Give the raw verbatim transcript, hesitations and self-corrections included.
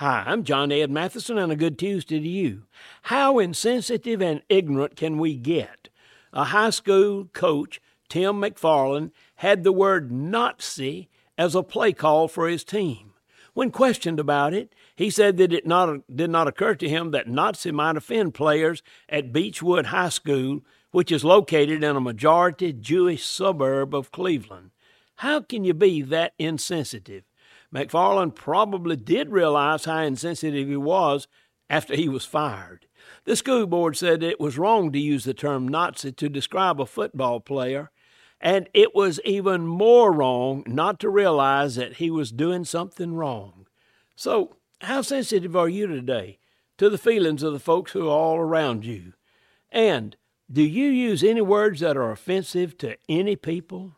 Hi, I'm John Ed Matheson, and a good Tuesday to you. How insensitive and ignorant can we get? A high school coach, Tim McFarland, had the word Nazi as a play call for his team. When questioned about it, he said that it not, did not occur to him that Nazi might offend players at Beechwood High School, which is located in a majority Jewish suburb of Cleveland. How can you be that insensitive? McFarland probably did realize how insensitive he was after he was fired. The school board said it was wrong to use the term Nazi to describe a football player, and it was even more wrong not to realize that he was doing something wrong. So, how sensitive are you today to the feelings of the folks who are all around you? And do you use any words that are offensive to any people?